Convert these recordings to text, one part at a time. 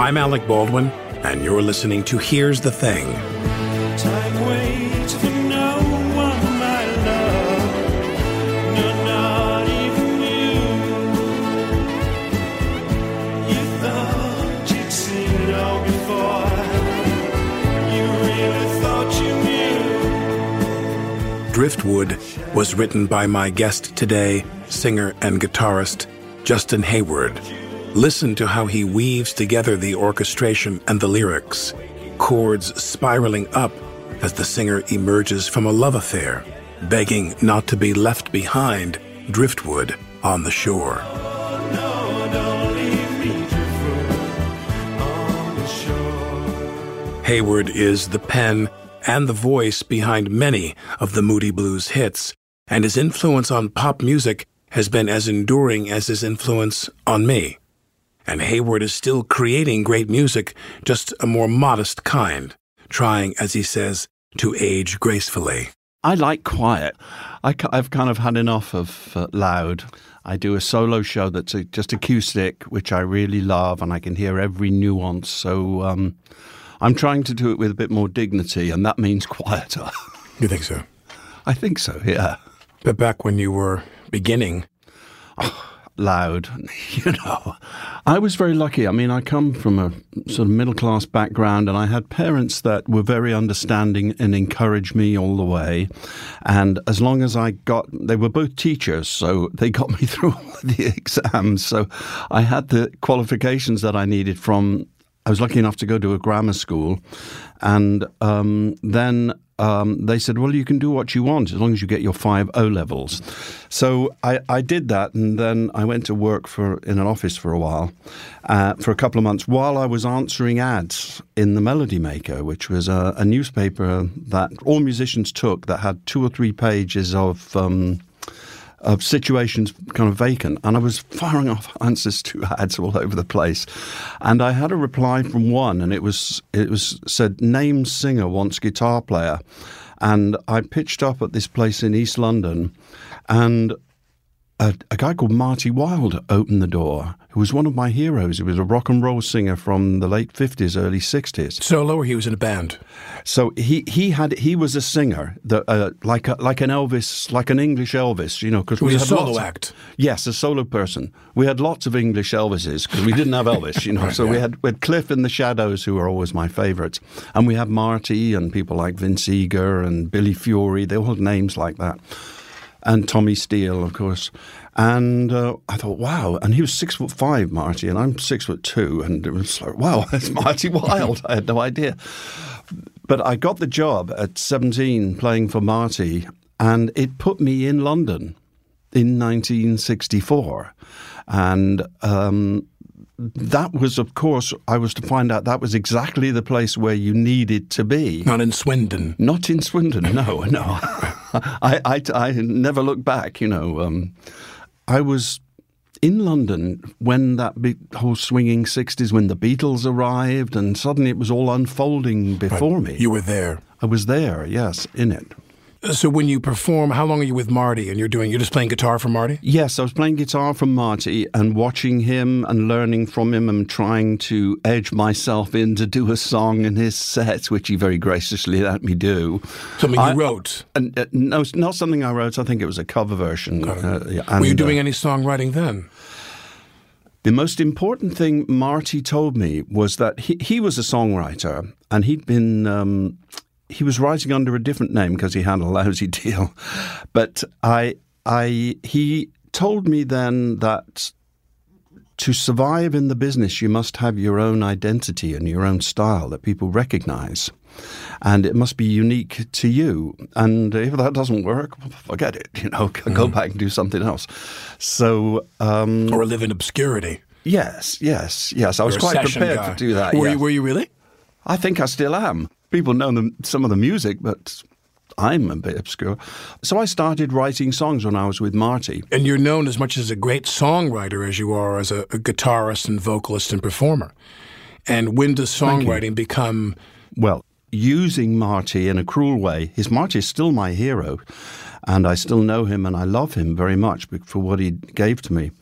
I'm Alec Baldwin, and you're listening to Here's the Thing. Time waits for no one, my love. No, not even you. You thought you'd seen it all before. You really thought you knew. Driftwood was written by my guest today, singer and guitarist Justin Hayward. Listen to how he weaves together the orchestration and the lyrics, chords spiraling up as the singer emerges from a love affair, begging not to be left behind, driftwood on the shore. Hayward is the pen and the voice behind many of the Moody Blues hits, and his influence on pop music has been as enduring as his influence on me. And Hayward is still creating great music, just a more modest kind, trying, as he says, to age gracefully. I like quiet. I've kind of had enough of loud. I do a solo show that's just acoustic, which I really love, and I can hear every nuance. So I'm trying to do it with a bit more dignity, and that means quieter. You think so? I think so, yeah. But back when you were beginning... loud, you know. I was very lucky. I mean, I come from a sort of middle-class background, and I had parents that were very understanding and encouraged me all the way. And as long as I got... They were both teachers, so they got me through all of the exams. So I had the qualifications that I needed from... I was lucky enough to go to a grammar school. And then they said, well, you can do what you want as long as you get your 5 O-levels. So I did that, and then I went to work in an office for a while, for a couple of months, while I was answering ads in the Melody Maker, which was a newspaper that all musicians took that had 2 or 3 pages of situations kind of vacant, and I was firing off answers to ads all over the place, and I had a reply from one, and it was said, name singer wants guitar player, and I pitched up at this place in East London, and a guy called Marty Wilde opened the door, who was one of my heroes. He was a rock and roll singer from the late 50s, early 60s. Solo, or he was in a band? So he was a singer, like an Elvis, like an English Elvis, you know. Because we had a solo act. Yes, a solo person. We had lots of English Elvises because we didn't have Elvis, you know. Right, so yeah. we had Cliff in the Shadows, who were always my favourites. And we had Marty and people like Vince Eager and Billy Fury. They all had names like that. And Tommy Steele, of course. And I thought, wow. And he was 6'5", Marty, and I'm 6'2", and it was like, wow, that's Marty Wilde. I had no idea. But I got the job at 17 playing for Marty, and it put me in London in 1964. And that was, of course, I was to find out that was exactly the place where you needed to be. Not in Swindon. Not in Swindon, no, no. I never look back, you know. I was in London when that whole swinging 60s, when the Beatles arrived, and suddenly it was all unfolding before me. You were there. I was there, yes, in it. So when you perform, how long are you with Marty? And you're just playing guitar for Marty? Yes, I was playing guitar for Marty and watching him and learning from him and trying to edge myself in to do a song in his set, which he very graciously let me do. Something you wrote? No, not something I wrote. I think it was a cover version. Were you doing any songwriting then? The most important thing Marty told me was that he was a songwriter, and he'd been... He was writing under a different name because he had a lousy deal. But he told me then that to survive in the business, you must have your own identity and your own style that people recognize. And it must be unique to you. And if that doesn't work, forget it, go back and do something else. So, or live in obscurity. Yes. I was quite prepared to do that. Were you really? I think I still am. People know some of the music, but I'm a bit obscure. So I started writing songs when I was with Marty. And you're known as much as a great songwriter as you are as a guitarist and vocalist and performer. And when does songwriting become... Well, using Marty in a cruel way, Marty is still my hero, and I still know him and I love him very much for what he gave to me.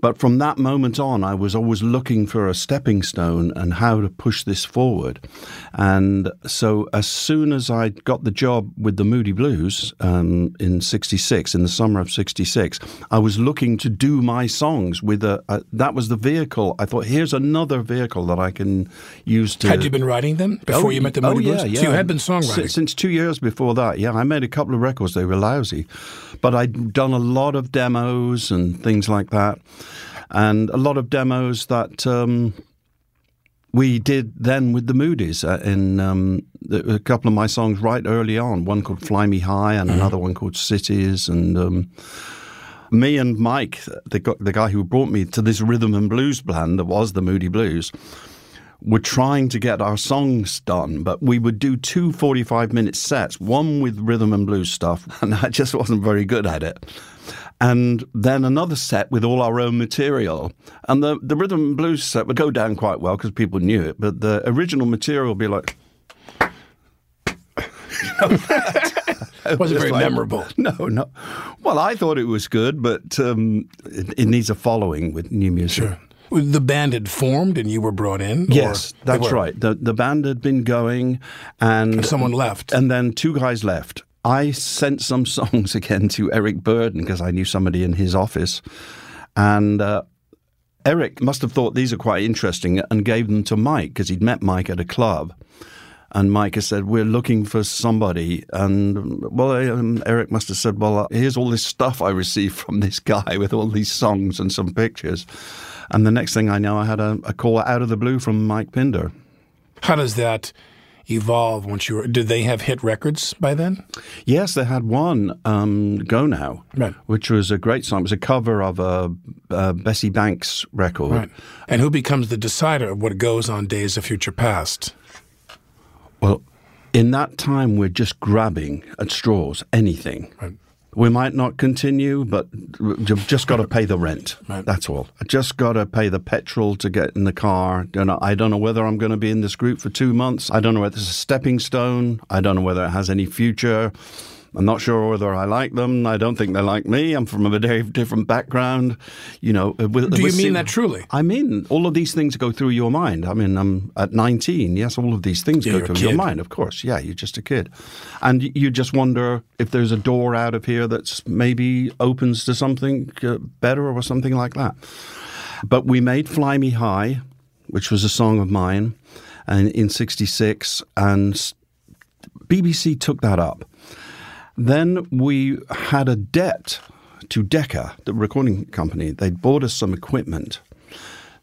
But from that moment on, I was always looking for a stepping stone and how to push this forward. And so as soon as I got the job with the Moody Blues in 66, in the summer of 66, I was looking to do my songs with that was the vehicle. I thought, here's another vehicle that I can use to... Had you been writing them before you met the Moody Blues? Yeah. So you had been songwriting? Since 2 years before that, yeah. I made a couple of records. They were lousy. But I'd done a lot of demos and things like that. And a lot of demos that we did then with the Moody's a couple of my songs right early on, one called Fly Me High and another one called Cities. And me and Mike, the guy who brought me to this rhythm and blues band that was the Moody Blues, were trying to get our songs done, but we would do two 45-minute sets, one with rhythm and blues stuff, and I just wasn't very good at it. And then another set with all our own material. And the rhythm and blues set would go down quite well because people knew it, but the original material would be like... It wasn't very memorable. No. Well, I thought it was good, but it needs a following with new music. Sure. The band had formed and you were brought in? Yes, that's right. The band had been going and someone left. And then two guys left. I sent some songs again to Eric Burden because I knew somebody in his office. And Eric must have thought these are quite interesting and gave them to Mike because he'd met Mike at a club. And Mike has said, we're looking for somebody. And, Eric must have said, here's all this stuff I received from this guy with all these songs and some pictures. And the next thing I know, I had a call out of the blue from Mike Pinder. How does that evolve once you were... Did they have hit records by then? Yes, they had one, Go Now, right, which was a great song. It was a cover of a Bessie Banks record. Right. And who becomes the decider of what goes on Days of Future Past? Well, in that time, we're just grabbing at straws, anything. Right. We might not continue, but you've just got to pay the rent. Right. That's all. I just got to pay the petrol to get in the car. I don't know whether I'm going to be in this group for 2 months. I don't know whether it's a stepping stone. I don't know whether it has any future. I'm not sure whether I like them. I don't think they like me. I'm from a very different background. Do you mean that truly? I mean, all of these things go through your mind. I mean, I'm at 19. Yes, all of these things go through your mind, of course. Yeah, you're just a kid. And you just wonder if there's a door out of here that's maybe opens to something better or something like that. But we made Fly Me High, which was a song of mine, and in 66, and BBC took that up. Then we had a debt to Decca, the recording company. They'd bought us some equipment.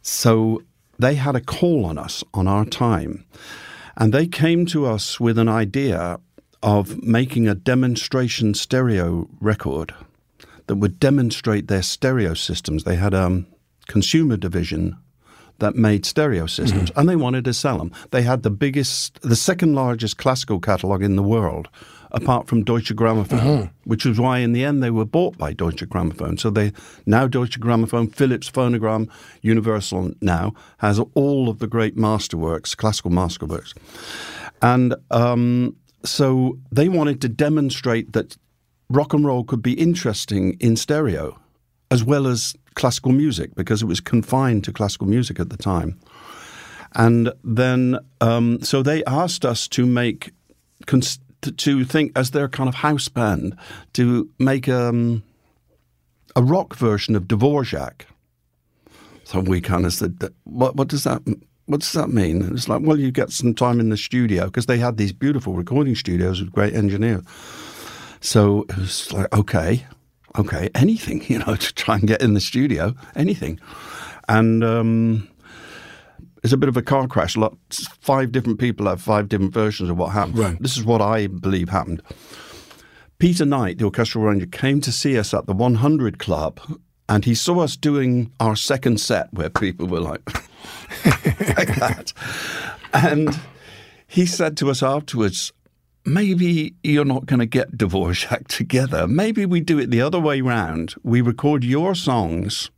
So they had a call on us on our time. And they came to us with an idea of making a demonstration stereo record that would demonstrate their stereo systems. They had a consumer division that made stereo systems, and they wanted to sell them. They had the second largest classical catalogue in the world, apart from Deutsche Grammophon, which was why in the end they were bought by Deutsche Grammophon. So they now Deutsche Grammophon, Philips, Phonogram, Universal now has all of the great masterworks, classical masterworks. And so they wanted to demonstrate that rock and roll could be interesting in stereo as well as classical music, because it was confined to classical music at the time. And then so they asked us to make to think as their kind of house band to make a rock version of Dvorak. So we kind of said, what does that mean? And it's like, well, you get some time in the studio, because they had these beautiful recording studios with great engineers. So it was like, okay, anything, to try and get in the studio, anything. And it's a bit of a car crash. Five different people have five different versions of what happened. Right. This is what I believe happened. Peter Knight, the orchestral arranger, came to see us at the 100 Club, and he saw us doing our second set where people were like, like that. And he said to us afterwards, maybe you're not going to get Dvorak together. Maybe we do it the other way round. We record your songs,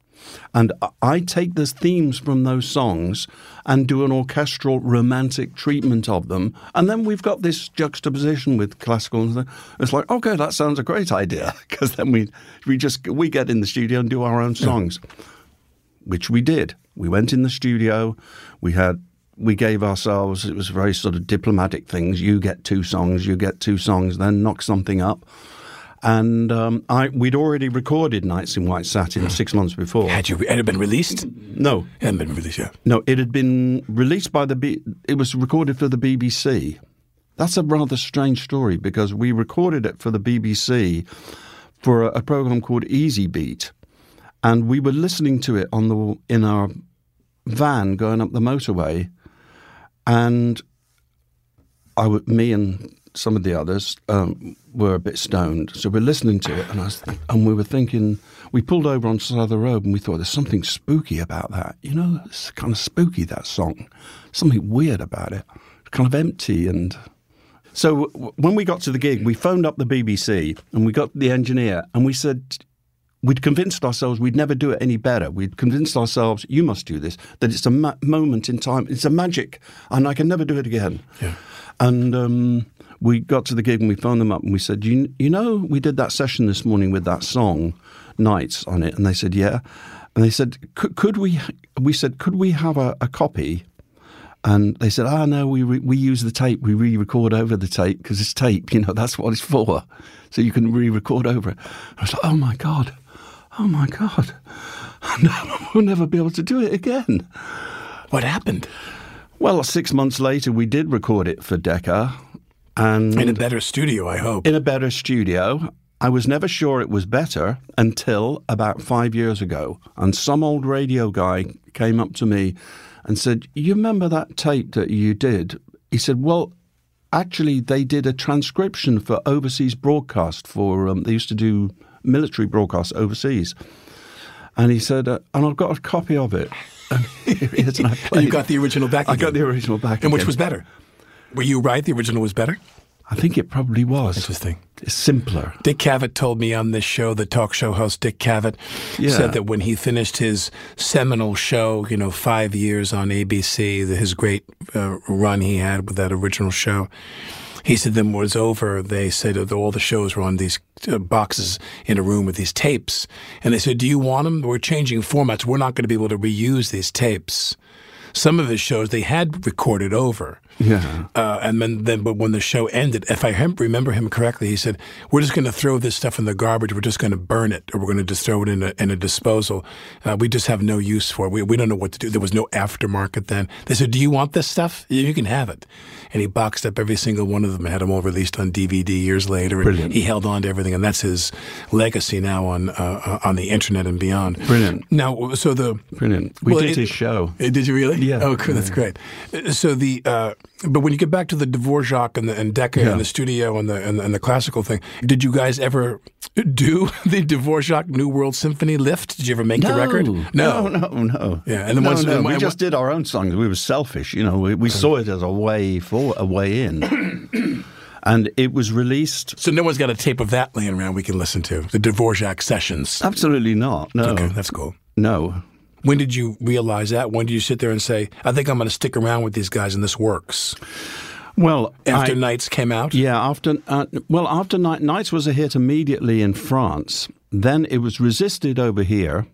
and I take the themes from those songs and do an orchestral romantic treatment of them. And then we've got this juxtaposition with classical. And it's like, okay, that sounds a great idea, because then we get in the studio and do our own songs, which we did. We went in the studio. We gave ourselves, it was very sort of diplomatic things. You get two songs, then knock something up. And we'd already recorded Nights in White Satin 6 months before. Had it been released? No. It hadn't been released, yeah. No, it had been released it was recorded for the BBC. That's a rather strange story, because we recorded it for the BBC for a program called Easy Beat. And we were listening to it in our van going up the motorway. And me and some of the others were a bit stoned. So we're listening to it, and we were thinking, we pulled over on the side of the road, and we thought, there's something spooky about that. It's kind of spooky, that song. Something weird about it. Kind of empty. And so when we got to the gig, we phoned up the BBC, and we got the engineer, and we said, we'd convinced ourselves we'd never do it any better. We'd convinced ourselves, you must do this, that it's a moment in time. It's a magic, and I can never do it again. Yeah. And we got to the gig, and we phoned them up, and we said, we did that session this morning with that song, Nights, on it. And they said, yeah. And they said, could we have a copy? And they said, no, we use the tape. We re-record over the tape, because it's tape, that's what it's for. So you can re-record over it. I was like, oh, my God. We'll never be able to do it again. What happened? Well, 6 months later, we did record it for Decca. And in a better studio, I hope. In a better studio. I was never sure it was better until about 5 years ago. And some old radio guy came up to me and said, you remember that tape that you did? He said, well, actually, they did a transcription for overseas broadcast they used to do military broadcasts overseas. And he said, and I've got a copy of it. And you got the original back again. I got the original back again. And which was better? Were you right? The original was better? I think it probably was. Interesting. It's simpler. Dick Cavett told me on this show, the talk show host Dick Cavett, said that when he finished his seminal show, 5 years on ABC, his great run he had with that original show, he said then was over. They said that all the shows were on these boxes in a room with these tapes. And they said, do you want them? We're changing formats. We're not going to be able to reuse these tapes. Some of his shows they had recorded over. Yeah. And then but when the show ended, if I remember him correctly, he said, we're just going to throw this stuff in the garbage. We're just going to burn it, or we're going to just throw it in a disposal. We just have no use for it. We don't know what to do. There was no aftermarket then. They said, do you want this stuff? You can have it. And he boxed up every single one of them and had them all released on DVD years later. And brilliant. He held on to everything. And that's his legacy now on the internet and beyond. Brilliant. Now, so the... Brilliant. We did his show. Did you really? Really? Yeah. Oh, cool. That's great. So the but when you get back to the Dvorak and Decca and the studio and the classical thing, did you guys ever do the Dvorak New World Symphony lift? Did you ever make the record? No. Yeah, and then we just did our own songs. We were selfish, you know. We saw it as a way in. And it was released. So no one's got a tape of that laying around we can listen to, the Dvorak sessions? Absolutely not, no. Okay, that's cool. No. When did you realize that? When did you sit there and say, I think I'm going to stick around with these guys and this works? Well, after Nights came out? Yeah, Nights was a hit immediately in France. Then it was resisted over here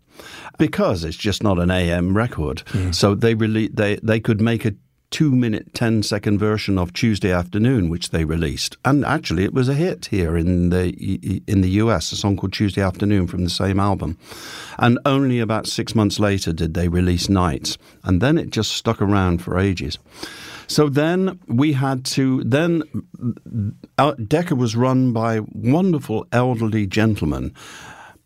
because it's just not an AM record. Mm. So they could make a 2-minute, 10-second version of Tuesday Afternoon, which they released, and actually it was a hit here in the US. A song called Tuesday Afternoon from the same album, and only about 6 months later did they release Nights, and then it just stuck around for ages. So then we had to. Then Decca was run by wonderful elderly gentlemen.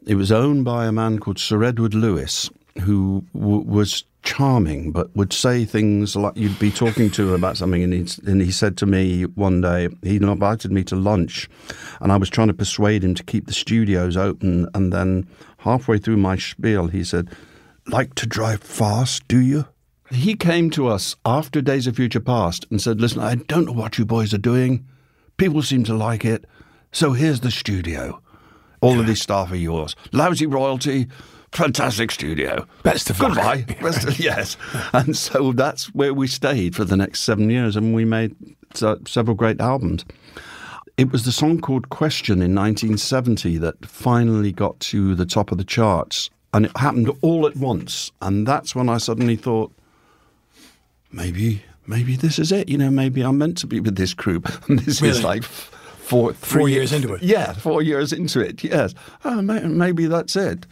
It was owned by a man called Sir Edward Lewis, who was charming, but would say things like you'd be talking to him about something, and he said to me one day, he invited me to lunch, and I was trying to persuade him to keep the studios open, and then halfway through my spiel he said, "Like to drive fast, do you?" He came to us after Days of Future Past and said, "Listen, I don't know what you boys are doing. People seem to like it, so here's the studio. All of these staff are yours. Lousy royalty. Fantastic studio. Best of luck. Goodbye." Best of, yes. And so that's where we stayed for the next 7 years, and we made several great albums. It was the song called Question in 1970 that finally got to the top of the charts, and it happened all at once. And that's when I suddenly thought, maybe this is it. You know, maybe I'm meant to be with this group. And this is like... Four years into it, yes. Oh, maybe that's it.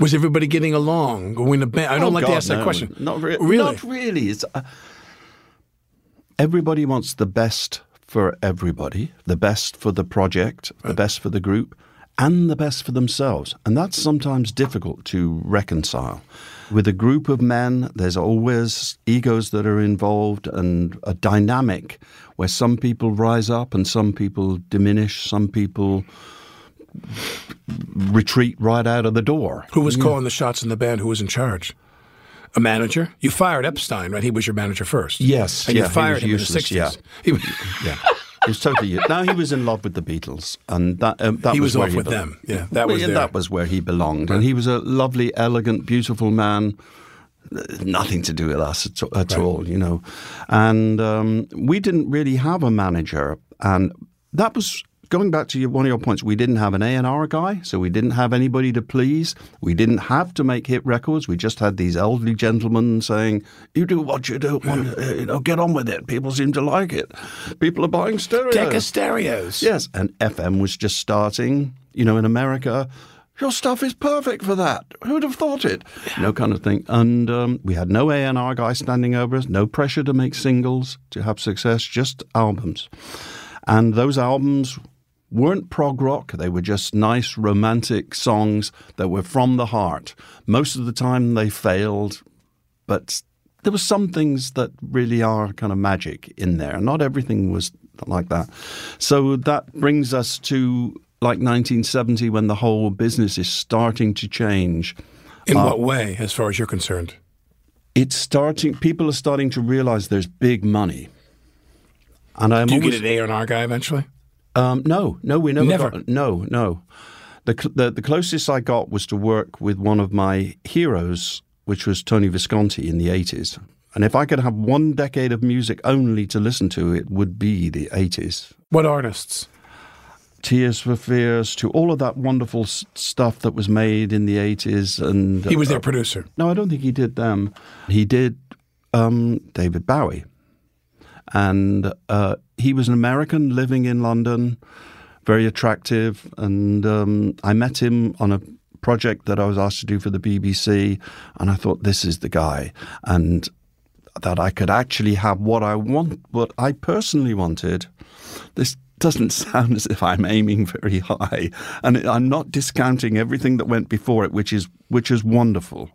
Was everybody getting along? Going to band? I don't like to ask that question. Not really. It's, everybody wants the best for everybody, the best for the project, the best for the group, and the best for themselves. And that's sometimes difficult to reconcile. With a group of men, there's always egos that are involved and a dynamic where some people rise up and some people diminish, some people retreat right out of the door. Who was calling the shots in the band? Who was in charge? A manager? You fired Epstein, right? He was your manager first. Yes. And you fired him useless, in the 60s. Yeah. It was totally. Now he was in love with the Beatles, and that he was off with them. Yeah, that was where he belonged. Right. And he was a lovely, elegant, beautiful man. Nothing to do with us at all, you know. And we didn't really have a manager, and that was going back to one of your points. We didn't have an A&R guy, so we didn't have anybody to please. We didn't have to make hit records. We just had these elderly gentlemen saying, "You do what you do, get on with it. People seem to like it. People are buying stereos. Decca stereos." Yes, and FM was just starting, you know, in America. "Your stuff is perfect for that. Who'd have thought it?" No kind of thing. And we had no A&R guy standing over us, no pressure to make singles, to have success, just albums. And those albums weren't prog rock. They were just nice, romantic songs that were from the heart. Most of the time they failed, but there were some things that really are kind of magic in there. Not everything was like that. So that brings us to like 1970, when the whole business is starting to change. In what way, as far as you're concerned? People are starting to realize there's big money. And do you get an A&R guy eventually? No, we never. Got, no. The closest I got was to work with one of my heroes, which was Tony Visconti in the 80s. And if I could have one decade of music only to listen to, it would be the 80s. What artists? Tears for Fears, to all of that wonderful stuff that was made in the 80s. And he was their producer? No, I don't think he did them. He did David Bowie. And he was an American living in London, very attractive. And I met him on a project that I was asked to do for the BBC. And I thought, this is the guy. And that I could actually have what I personally wanted. This doesn't sound as if I'm aiming very high, and I'm not discounting everything that went before it, which is wonderful.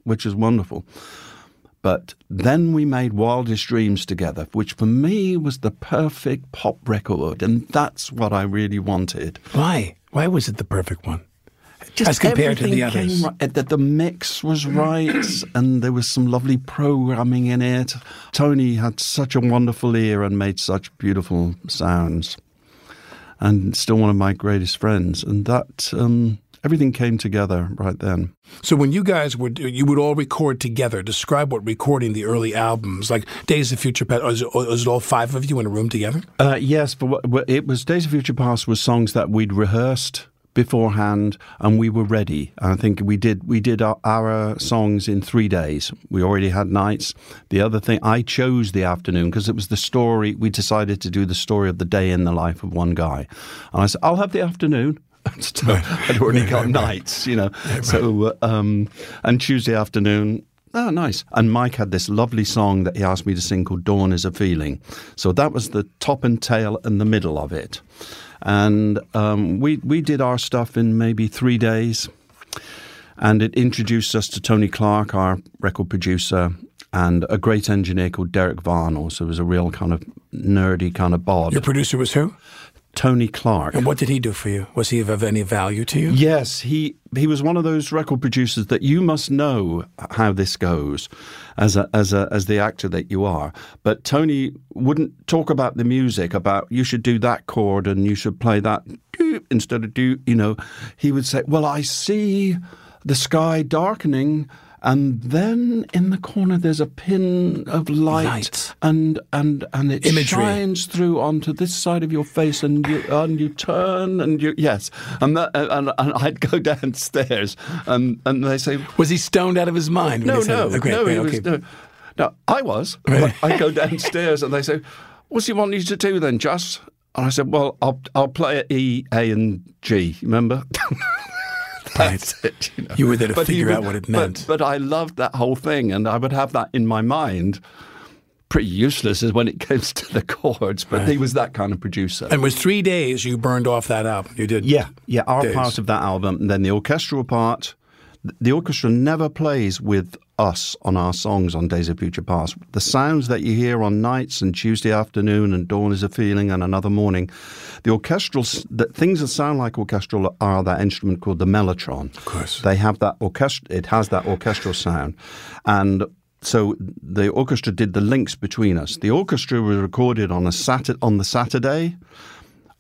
But then we made Wildest Dreams together, which for me was the perfect pop record, and that's what I really wanted. Why? Why was it the perfect one? Just as compared to the others? Right, the mix was right, and there was some lovely programming in it. Tony had such a wonderful ear and made such beautiful sounds, and still one of my greatest friends. And that... everything came together right then. So when you guys you would all record together. Describe what recording the early albums, like Days of Future Past, was it all five of you in a room together? Yes, but it was Days of Future Past was songs that we'd rehearsed beforehand, and we were ready. I think we did our songs in 3 days. We already had nights. The other thing, I chose the afternoon because it was the story. We decided to do the story of the day in the life of one guy. And I said, I'll have the afternoon. I'd already got nights, you know. Yeah, right. So, and Tuesday Afternoon, oh, nice. And Mike had this lovely song that he asked me to sing called Dawn is a Feeling. So that was the top and tail and the middle of it. And we did our stuff in maybe 3 days. And it introduced us to Tony Clark, our record producer, and a great engineer called Derek Varnell. So it was a real kind of nerdy kind of bod. Your producer was who? Tony Clark. And what did he do for you? Was he of any value to you? Yes, he was one of those record producers that you must know how this goes as the actor that you are. But Tony wouldn't talk about the music, about you should do that chord and you should play that instead of do, you know. He would say, well, I see the sky darkening, and then in the corner there's a pin of light. and it imagery. Shines through onto this side of your face, and you turn, and you yes, and I'd go downstairs, and they say, was he stoned out of his mind? No, I was. Really? But I'd go downstairs, and they say, what's he want you to do then, Just? And I said, well, I'll play E, A, and G. Remember? That's it, you know. You were there to figure out what it meant. But I loved that whole thing, and I would have that in my mind. Pretty useless is when it comes to the chords, but right. He was that kind of producer. And it was 3 days you burned off that album. You did? Yeah, our days. Part of that album, and then the orchestral part. The orchestra never plays with us on our songs on Days of Future Past. The sounds that you hear on Nights and Tuesday Afternoon and Dawn is a Feeling and Another Morning, the things that sound like orchestral are that instrument called the mellotron. Of course. They have that it has that orchestral sound. And so the orchestra did the links between us. The orchestra was recorded on the Saturday.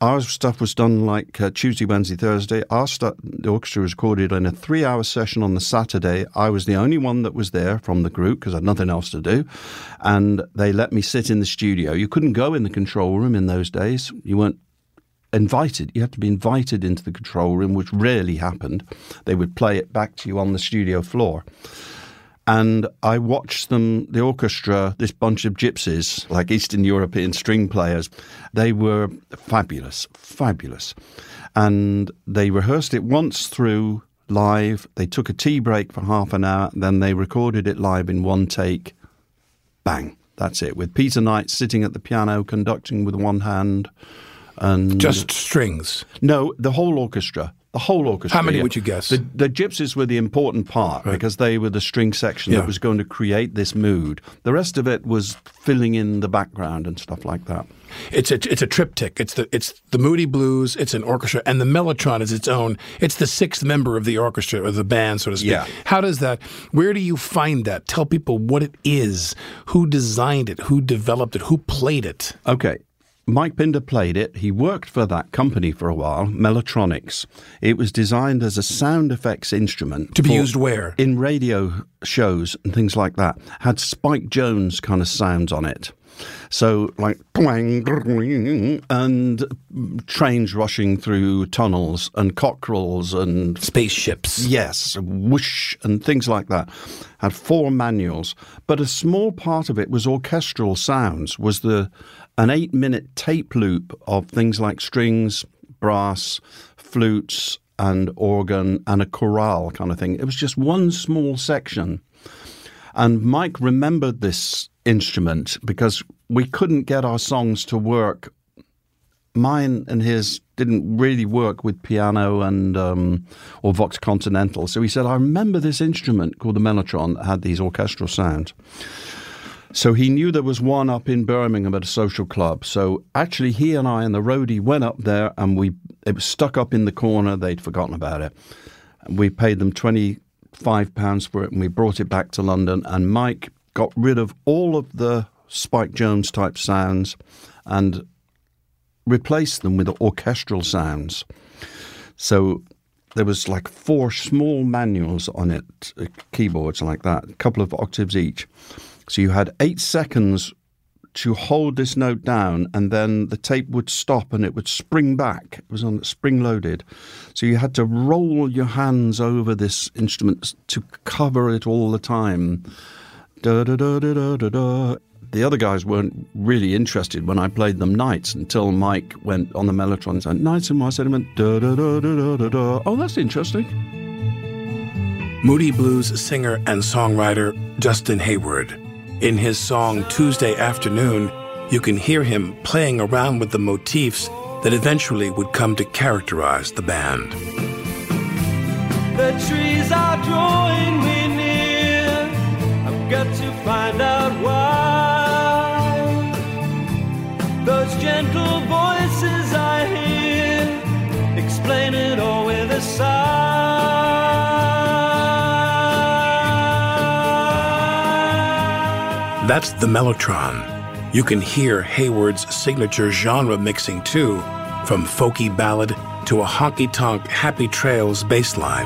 Our stuff was done like Tuesday, Wednesday, Thursday. The orchestra was recorded in a 3-hour session on the Saturday. I was the only one that was there from the group because I had nothing else to do. And they let me sit in the studio. You couldn't go in the control room in those days. You weren't invited. You had to be invited into the control room, which rarely happened. They would play it back to you on the studio floor. And I watched the orchestra, this bunch of gypsies, like Eastern European string players. They were fabulous, fabulous. And they rehearsed it once through live. They took a tea break for half an hour. Then they recorded it live in one take. Bang. That's it. With Peter Knight sitting at the piano, conducting with one hand. And just strings? No, the whole orchestra. The whole orchestra. How many would you guess? The gypsies were the important part, right, because they were the string section that was going to create this mood. The rest of it was filling in the background and stuff like that. It's a triptych. It's the Moody Blues, it's an orchestra, and the mellotron is its own. It's the sixth member of the orchestra, or the band, so to speak. Yeah. How does that, where do you find that? Tell people what it is, who designed it, who developed it, who played it. Okay. Mike Pinder played it. He worked for that company for a while, Mellotronics. It was designed as a sound effects instrument. To be used where? In radio shows and things like that. Had Spike Jones kind of sounds on it. So, like, and trains rushing through tunnels and cockerels and... spaceships. Yes, whoosh, and things like that. Had 4 manuals. But a small part of it was orchestral sounds, was an 8-minute tape loop of things like strings, brass, flutes, and organ, and a chorale kind of thing. It was just one small section. And Mike remembered this instrument because we couldn't get our songs to work mine and his didn't really work with piano and or Vox Continental. So he said, I remember this instrument called the mellotron that had these orchestral sounds. So he knew there was one up in Birmingham at a social club. So actually he and I and the roadie went up there, and it was stuck up in the corner. They'd forgotten about it. And we paid them £25 for it, and we brought it back to London, and Mike got rid of all of the Spike Jones type sounds and replaced them with the orchestral sounds. So there was like four small manuals on it, keyboards like that, a couple of octaves each. So you had 8 seconds to hold this note down, and then the tape would stop and it would spring back. It was on spring loaded. So you had to roll your hands over this instrument to cover it all the time. Da, da, da, da, da, da, da. The other guys weren't really interested when I played them nights, until Mike went on the mellotron and said, nights and I said, da, da, da, da, da, da. Oh, that's interesting. Moody Blues singer and songwriter Justin Hayward. In his song Tuesday Afternoon, you can hear him playing around with the motifs that eventually would come to characterize the band. The trees are drawing me near. I've got to find out why. Those gentle voices I hear explain it all with a sigh. That's the mellotron. You can hear Hayward's signature genre mixing too, from folky ballad to a honky-tonk Happy Trails bass line.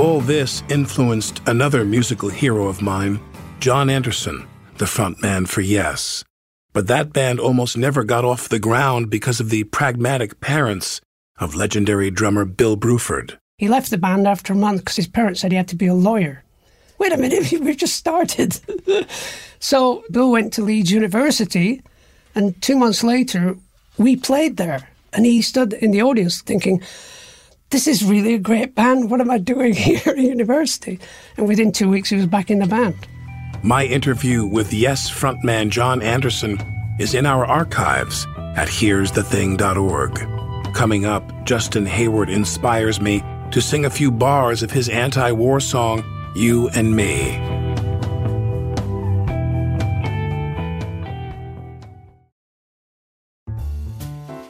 All this influenced another musical hero of mine, John Anderson, the frontman for Yes. But that band almost never got off the ground because of the pragmatic parents of legendary drummer Bill Bruford. He left the band after a month because his parents said he had to be a lawyer. Wait a minute, we've just started. So Bill went to Leeds University, and 2 months later, we played there. And he stood in the audience thinking, this is really a great band. What am I doing here at university? And within 2 weeks, he was back in the band. My interview with Yes frontman John Anderson is in our archives at heresthething.org. Coming up, Justin Hayward inspires me to sing a few bars of his anti-war song, You and Me.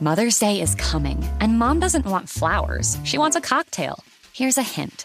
Mother's Day is coming, and Mom doesn't want flowers. She wants a cocktail. Here's a hint.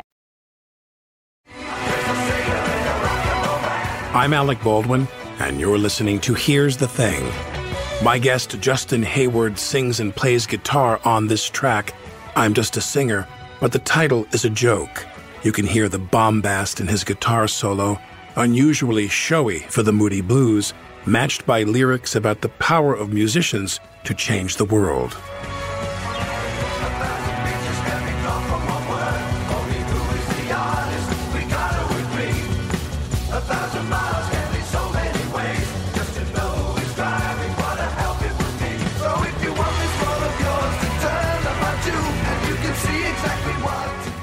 I'm Alec Baldwin, and you're listening to Here's the Thing. My guest, Justin Hayward, sings and plays guitar on this track, I'm Just a Singer, but the title is a joke. You can hear the bombast in his guitar solo, unusually showy for the Moody Blues, matched by lyrics about the power of musicians to change the world.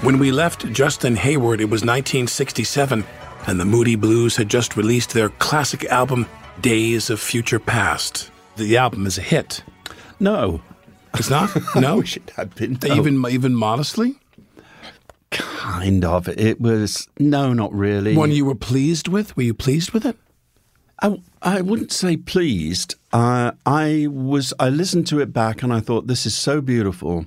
When we left Justin Hayward, it was 1967, and the Moody Blues had just released their classic album, Days of Future Past. The album is a hit. No. It's not? No? I wish it had been. No. Even modestly? Kind of. It was, no, not really. One you were pleased with? Were you pleased with it? I wouldn't say pleased. I listened to it back and I thought, this is so beautiful.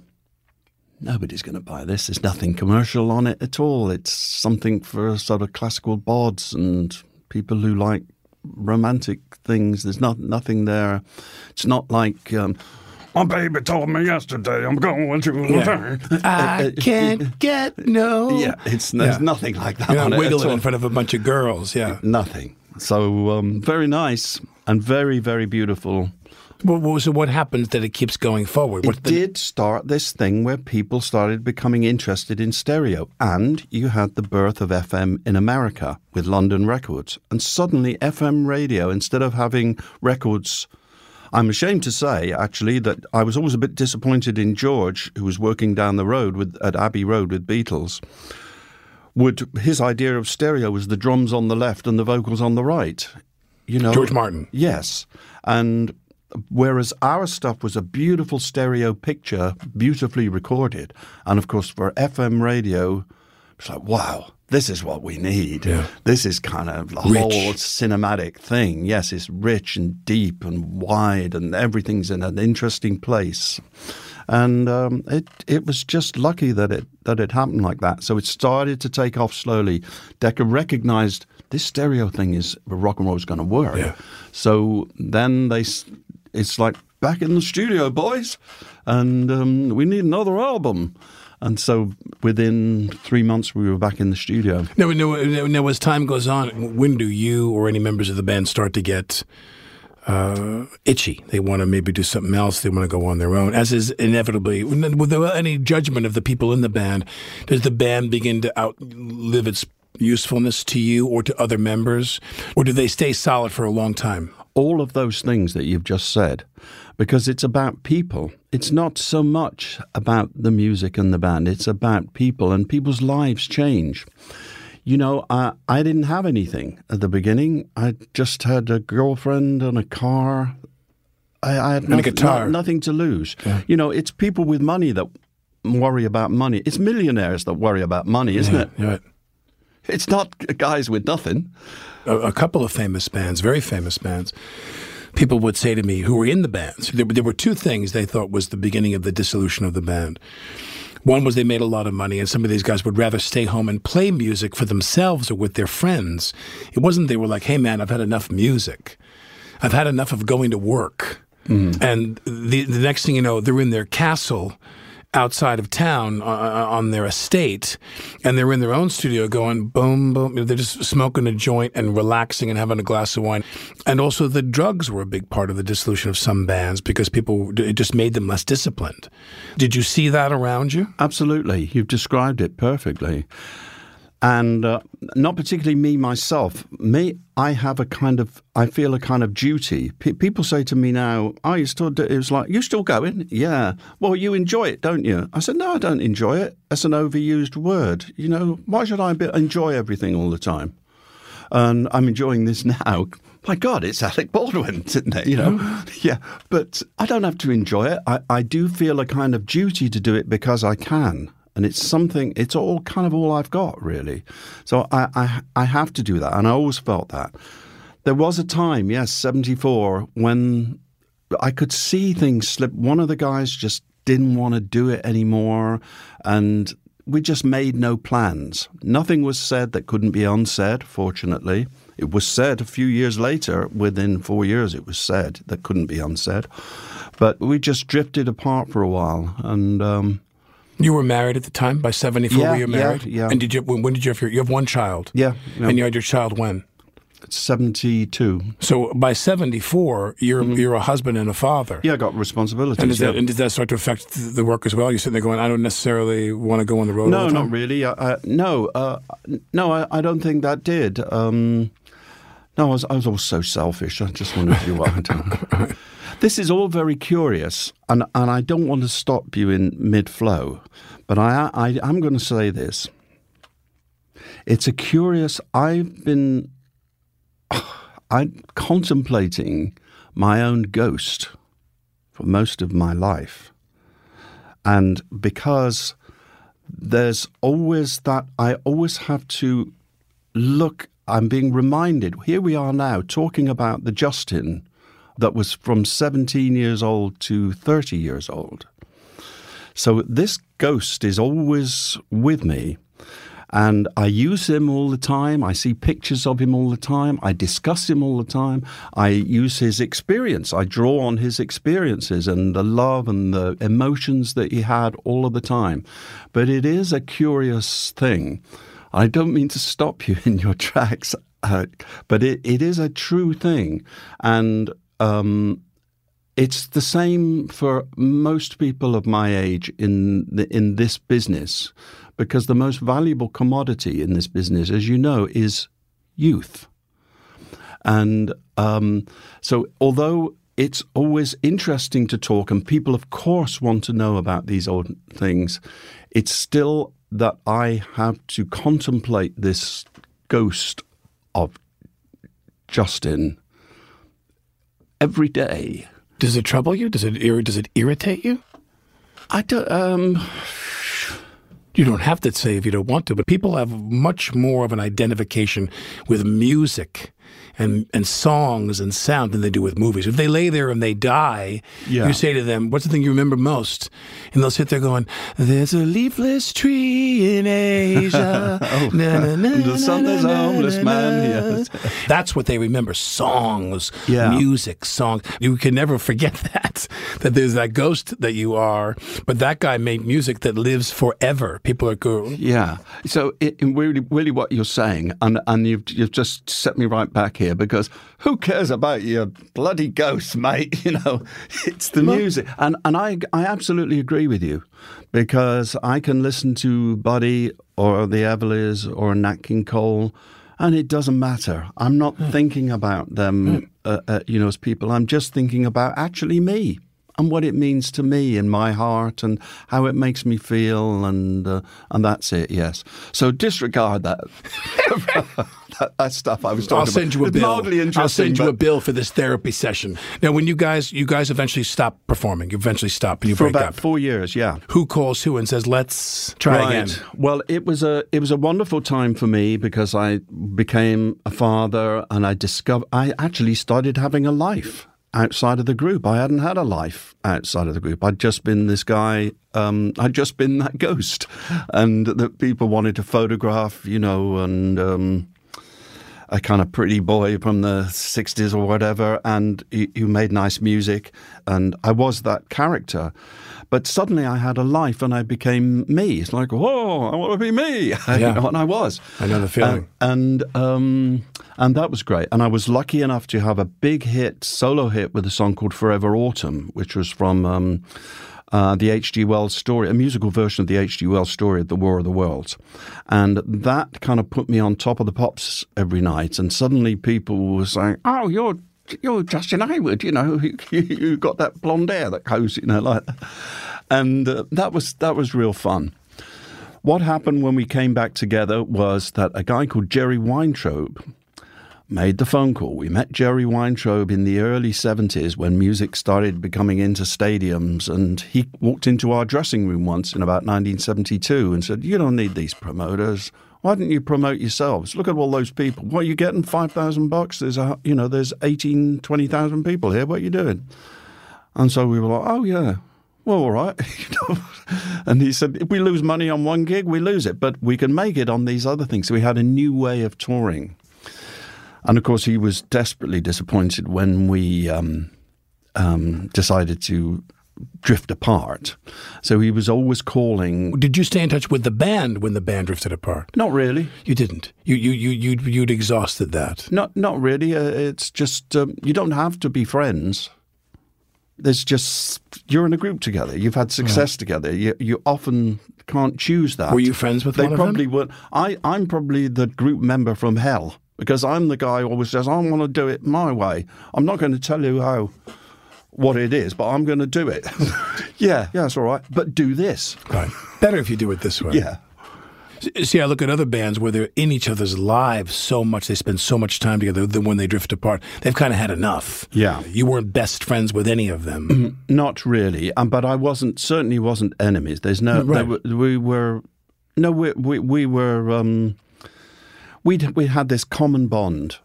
Nobody's going to buy this. There's nothing commercial on it at all. It's something for sort of classical bods and people who like romantic things. There's nothing there. It's not like, my baby told me yesterday I'm going to... Yeah. I can't get no... Yeah, there's nothing like that on it at all. Wiggling in front of a bunch of girls, yeah. Nothing. So very nice and very, very beautiful. Well, so what happens that it keeps going forward? It did start this thing where people started becoming interested in stereo, and you had the birth of FM in America with London Records, and suddenly FM radio, instead of having records... I'm ashamed to say, actually, that I was always a bit disappointed in George, who was working down the road at Abbey Road with Beatles. His idea of stereo was the drums on the left and the vocals on the right. You know, George Martin. Yes, and... Whereas our stuff was a beautiful stereo picture, beautifully recorded. And, of course, for FM radio, it's like, wow, this is what we need. Yeah. This is kind of the whole cinematic thing. Yes, it's rich and deep and wide and everything's in an interesting place. And it was just lucky that it happened like that. So it started to take off slowly. Decca recognized this stereo thing is rock and roll is going to work. Yeah. So then it's like, back in the studio, boys, and we need another album. And so within 3 months, we were back in the studio. Now, as time goes on, when do you or any members of the band start to get... itchy. They want to maybe do something else. They want to go on their own, as is inevitably. Without any judgment of the people in the band, does the band begin to outlive its usefulness to you or to other members? Or do they stay solid for a long time? All of those things that you've just said, because it's about people. It's not so much about the music and the band. It's about people, and people's lives change. You know, I didn't have anything at the beginning. I just had a girlfriend and a car. I had nothing to lose. Yeah. You know, it's people with money that worry about money. It's millionaires that worry about money, isn't it? Yeah. It's not guys with nothing. A couple of famous bands, very famous bands, people would say to me who were in the bands, there were two things they thought was the beginning of the dissolution of the band. One was they made a lot of money, and some of these guys would rather stay home and play music for themselves or with their friends. It wasn't they were like, hey, man, I've had enough music. I've had enough of going to work. Mm. And the next thing you know, they're in their castle outside of town on their estate, and they're in their own studio going, boom, boom. They're just smoking a joint and relaxing and having a glass of wine. And also the drugs were a big part of the dissolution of some bands because it just made them less disciplined. Did you see that around you? Absolutely. You've described it perfectly. And not particularly me, myself. I have a kind of, I feel a kind of duty. People say to me now, oh, you still do? It was like, you're still going? Yeah. Well, you enjoy it, don't you? I said, no, I don't enjoy it. That's an overused word. You know, why should I enjoy everything all the time? And I'm enjoying this now. My God, it's Alec Baldwin, isn't it? You know, yeah. But I don't have to enjoy it. I do feel a kind of duty to do it because I can. And it's something, it's all kind of all I've got, really. So I have to do that. And I always felt that. There was a time, yes, 74, when I could see things slip. One of the guys just didn't want to do it anymore. And we just made no plans. Nothing was said that couldn't be unsaid, fortunately. It was said a few years later, within 4 years it was said that couldn't be unsaid. But we just drifted apart for a while. And... You were married at the time? By 74, were you married? Yeah. And did you? When did you have your? You have one child. Yeah, yeah. And you had your child when? 72. So by 74, you're a husband and a father. Yeah, I got responsibilities. And, and did that start to affect the work as well? You're sitting there going, I don't necessarily want to go on the road. No, all the time? Not really. I don't think that did. No, I was all so selfish. I just wanted to do what I did. This is all very curious, and I don't want to stop you in mid-flow, but I'm going to say this. It's a curious... I'm contemplating my own ghost for most of my life, and because there's always that... I always have to look... I'm being reminded, here we are now, talking about the Justin... that was from 17 years old to 30 years old. So this ghost is always with me. And I use him all the time. I see pictures of him all the time. I discuss him all the time. I use his experience. I draw on his experiences and the love and the emotions that he had all of the time. But it is a curious thing. I don't mean to stop you in your tracks, but it is a true thing. And it's the same for most people of my age in this business, because the most valuable commodity in this business, as you know, is youth. And so although it's always interesting to talk and people, of course, want to know about these old things, it's still that I have to contemplate this ghost of Justin every day. Does it trouble you? Does it irritate you? I don't... You don't have to say if you don't want to, but people have much more of an identification with music and songs and sound than they do with movies. If they lay there and they die, you say to them, what's the thing you remember most? And they'll sit there going, there's a leafless tree in Asia. The Sundays homeless man. Yes. That's what they remember, songs, music, songs. You can never forget that there's that ghost that you are, but that guy made music that lives forever. People are cool. Yeah. So really what you're saying, and you've just set me right back here, because who cares about your bloody ghost, mate? You know, it's the music. And I absolutely agree with you, because I can listen to Buddy or the Everleys or Nat King Cole, and it doesn't matter. I'm not thinking about them, as people. I'm just thinking about actually me and what it means to me in my heart and how it makes me feel, and that's it, yes. So disregard that. That stuff I was talking about. I'll send you a bill. I'll send you a bill for this therapy session. Now, when you guys eventually stop performing, you eventually stop and you break up. For about 4 years, yeah. Who calls who and says, let's try again? Well, it was a wonderful time for me, because I became a father and I actually started having a life outside of the group. I hadn't had a life outside of the group. I'd just been this guy. I'd just been that ghost, and that people wanted to photograph, you know, and... a kind of pretty boy from the 60s or whatever, and who made nice music, and I was that character. But suddenly I had a life and I became me. It's like, whoa, I want to be me, and I was. I know the feeling. And that was great. And I was lucky enough to have a big hit, solo hit, with a song called Forever Autumn, which was from the H.G. Wells story, a musical version of the H.G. Wells story, The War of the Worlds. And that kind of put me on top of the pops every night. And suddenly people were saying, oh, you're Justin Hayward, you know, you got that blonde hair that goes, you know, like that. And that was real fun. What happened when we came back together was that a guy called Jerry Weintraub made the phone call. We met Jerry Weintraub in the early 70s when music started becoming into stadiums, and he walked into our dressing room once in about 1972 and said, you don't need these promoters. Why don't you promote yourselves? Look at all those people. What are you getting? $5,000? There's 18,000, 20,000 people here. What are you doing? And so we were like, oh, yeah. Well, all right. And he said, if we lose money on one gig, we lose it, but we can make it on these other things. So we had a new way of touring. And, of course, he was desperately disappointed when we decided to drift apart. So he was always calling. Did you stay in touch with the band when the band drifted apart? Not really. You didn't. You'd exhausted that. Not really. It's just you don't have to be friends. There's just you're in a group together. You've had success together. You often can't choose that. Were you friends with one of them? They probably weren't. I'm probably the group member from hell because I'm the guy who always says I want to do it my way. I'm not going to tell you what it is, but I'm going to do it. yeah, it's all right. But do this. Right. Better if you do it this way. Yeah. See, I look at other bands where they're in each other's lives so much, they spend so much time together, that when they drift apart, they've kind of had enough. Yeah. You weren't best friends with any of them. Not really. But I certainly wasn't enemies. There's no... Right. We had this common bond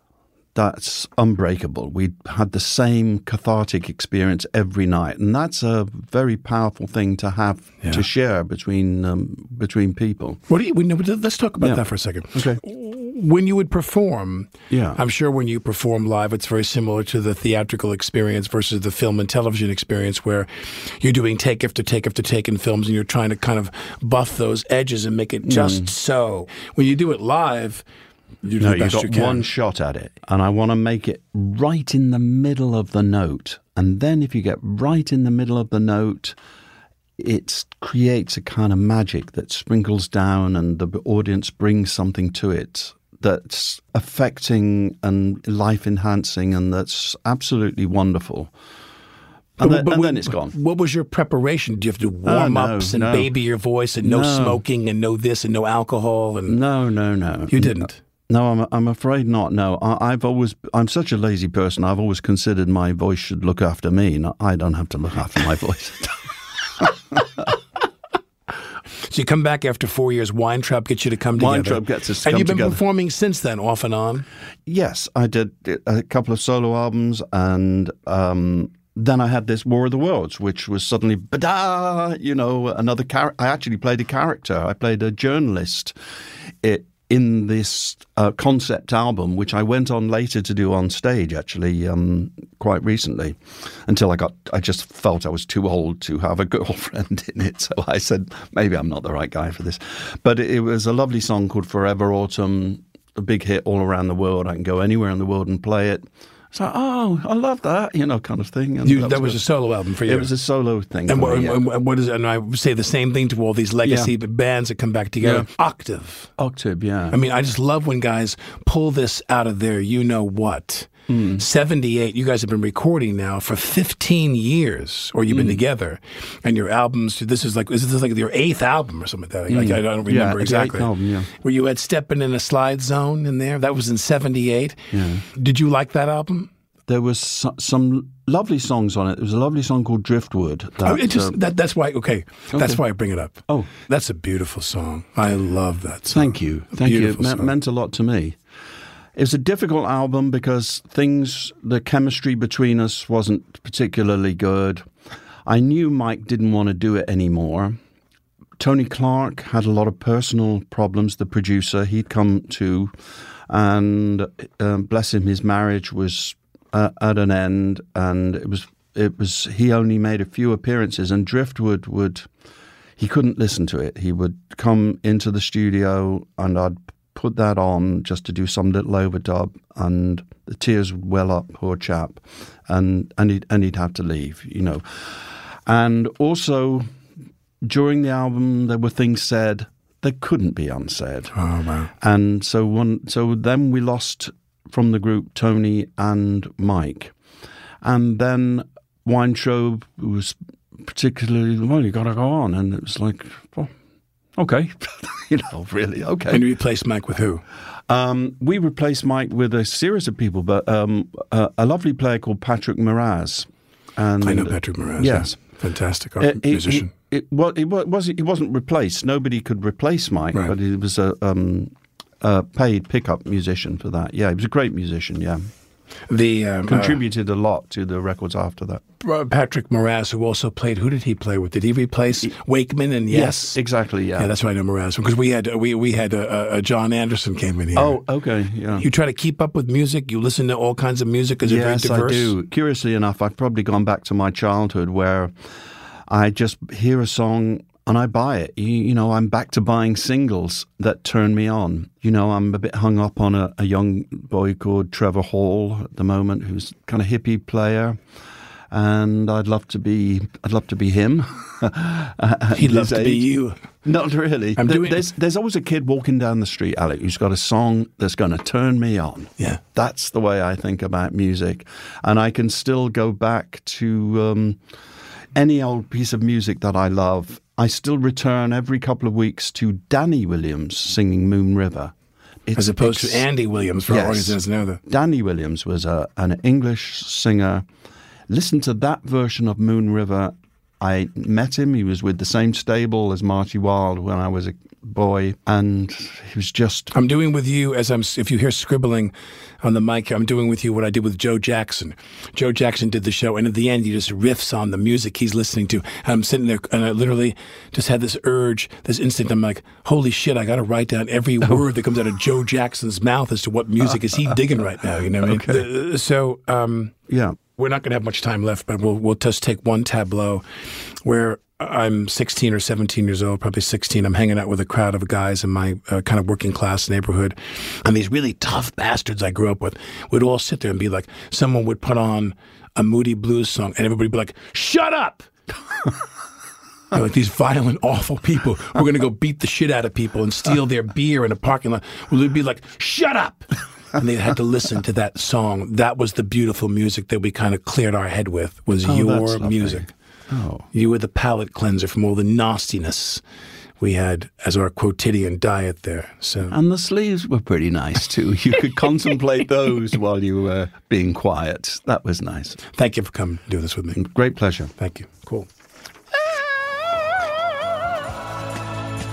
that's unbreakable. We had the same cathartic experience every night, and that's a very powerful thing to have to share between people. Let's talk about that for a second. Okay. When you would perform, I'm sure when you perform live, it's very similar to the theatrical experience versus the film and television experience, where you're doing take after take after take in films, and you're trying to kind of buff those edges and make it just so. When you do it live, you got one shot at it, and I want to make it right in the middle of the note. And then if you get right in the middle of the note, it creates a kind of magic that sprinkles down, and the audience brings something to it that's affecting and life-enhancing, and that's absolutely wonderful. And then it's gone. What was your preparation? Do you have to do warm-ups baby your voice and no smoking and no this and no alcohol? And No. You didn't? No, I'm afraid not. No, I'm such a lazy person. I've always considered my voice should look after me. No, I don't have to look after my voice. So you come back after 4 years. Weintraub gets you to come together. Weintraub gets us to come together. And you've been performing since then, off and on? Yes, I did a couple of solo albums, and then I had this War of the Worlds, which was suddenly, ba-da, another character. I actually played a character. I played a journalist in this concept album, which I went on later to do on stage, actually, quite recently, until I just felt I was too old to have a girlfriend in it. So I said, maybe I'm not the right guy for this. But it was a lovely song called Forever Autumn, a big hit all around the world. I can go anywhere in the world and play it. So, oh, I love that, kind of thing. And that was a solo album for you? It was a solo thing. And I say the same thing to all these legacy bands that come back together. Yeah. Octave, yeah. I mean, I just love when guys pull this out of their you-know-what. 78, you guys have been recording now for 15 years, or you've been together, and your albums, this is like your eighth album or something like that. I don't remember exactly. Album, yeah. Where you had Steppin' in a Slide Zone in there. That was in 78. Yeah. Did you like that album? There was some lovely songs on it. There was a lovely song called Driftwood. That's why I bring it up. Oh. That's a beautiful song. I love that song. Thank you. It meant a lot to me. It was a difficult album because the chemistry between us wasn't particularly good. I knew Mike didn't want to do it anymore. Tony Clark had a lot of personal problems, the producer. He'd come to, and bless him, his marriage was at an end, and it was he only made a few appearances, and Driftwood he couldn't listen to it. He would come into the studio, and I'd put that on just to do some little overdub, and the tears would well up, poor chap, and he'd have to leave. And also, during the album, there were things said that couldn't be unsaid. Oh, wow. And so then we lost from the group Tony and Mike. And then Weintraub was particularly, well, you got to go on. And it was like, well, okay. You know, really, okay. And you replaced Mike with who? We replaced Mike with a series of people, but a lovely player called Patrick Moraz. And I know Patrick Moraz. Yes. Fantastic musician. It wasn't replaced. Nobody could replace Mike, right. But he was a paid pickup musician for that. Yeah, he was a great musician, yeah. Contributed a lot to the records after that. Patrick Moraz, who also played, who did he play with? Did he replace Wakeman and Yes? Yes, exactly, yeah. Yeah, that's why I know Moraz. Because we had John Anderson came in here. Oh, okay, yeah. You try to keep up with music? You listen to all kinds of music? Is it very diverse? Yes, I do. Curiously enough, I've probably gone back to my childhood where I just hear a song and I buy it. You know, I'm back to buying singles that turn me on. You know, I'm a bit hung up on a young boy called Trevor Hall at the moment, who's kind of hippie player, and I'd love to be him. He'd love to be you. Not really. There's always a kid walking down the street, Alec, who's got a song that's going to turn me on. Yeah, that's the way I think about music, and I can still go back to any old piece of music that I love. I still return every couple of weeks to Danny Williams singing Moon River. As opposed to Andy Williams, for our audience doesn't know that. Danny Williams was an English singer. Listen to that version of Moon River. I met him. He was with the same stable as Marty Wilde when I was a boy, and he was just... I'm doing with you, if you hear scribbling on the mic, I'm doing with you what I did with Joe Jackson. Joe Jackson did the show, and at the end, he just riffs on the music he's listening to. And I'm sitting there, and I literally just had this urge, this instinct. I'm like, holy shit, I got to write down every word that comes out of Joe Jackson's mouth as to what music is he digging right now, you know what I mean? Okay. So, yeah. We're not going to have much time left, but we'll just take one tableau where I'm 16 or 17 years old, probably 16. I'm hanging out with a crowd of guys in my kind of working class neighborhood. And these really tough bastards I grew up with would all sit there and be like, someone would put on a Moody Blues song and everybody would be like, shut up! They're like these violent, awful people. We're going to go beat the shit out of people and steal their beer in a parking lot. Well, they'd be like, shut up! And they had to listen to that song. That was the beautiful music that we kind of cleared our head with, was your music. Oh. You were the palate cleanser from all the nastiness we had as our quotidian diet there. So, and the sleeves were pretty nice, too. You could contemplate those while you were being quiet. That was nice. Thank you for coming to do this with me. Great pleasure. Thank you. Cool.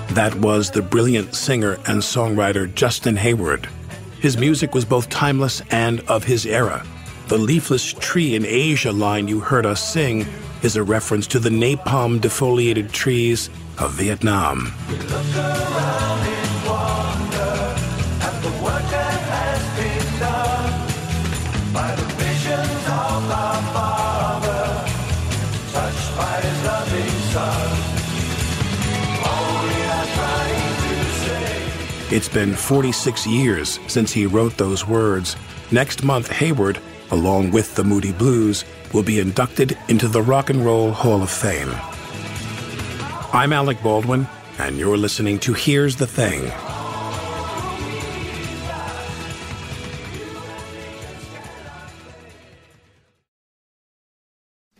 That was the brilliant singer and songwriter Justin Hayward. His music was both timeless and of his era. The Leafless Tree in Asia line you heard us sing is a reference to the napalm defoliated trees of Vietnam. We look around in wonder at the work that has been done by the visions of our Father, touched by his loving Son. It's been 46 years since he wrote those words. Next month, Hayward, along with the Moody Blues, will be inducted into the Rock and Roll Hall of Fame. I'm Alec Baldwin, and you're listening to Here's the Thing.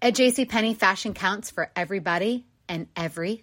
At JCPenney, fashion counts for everybody and every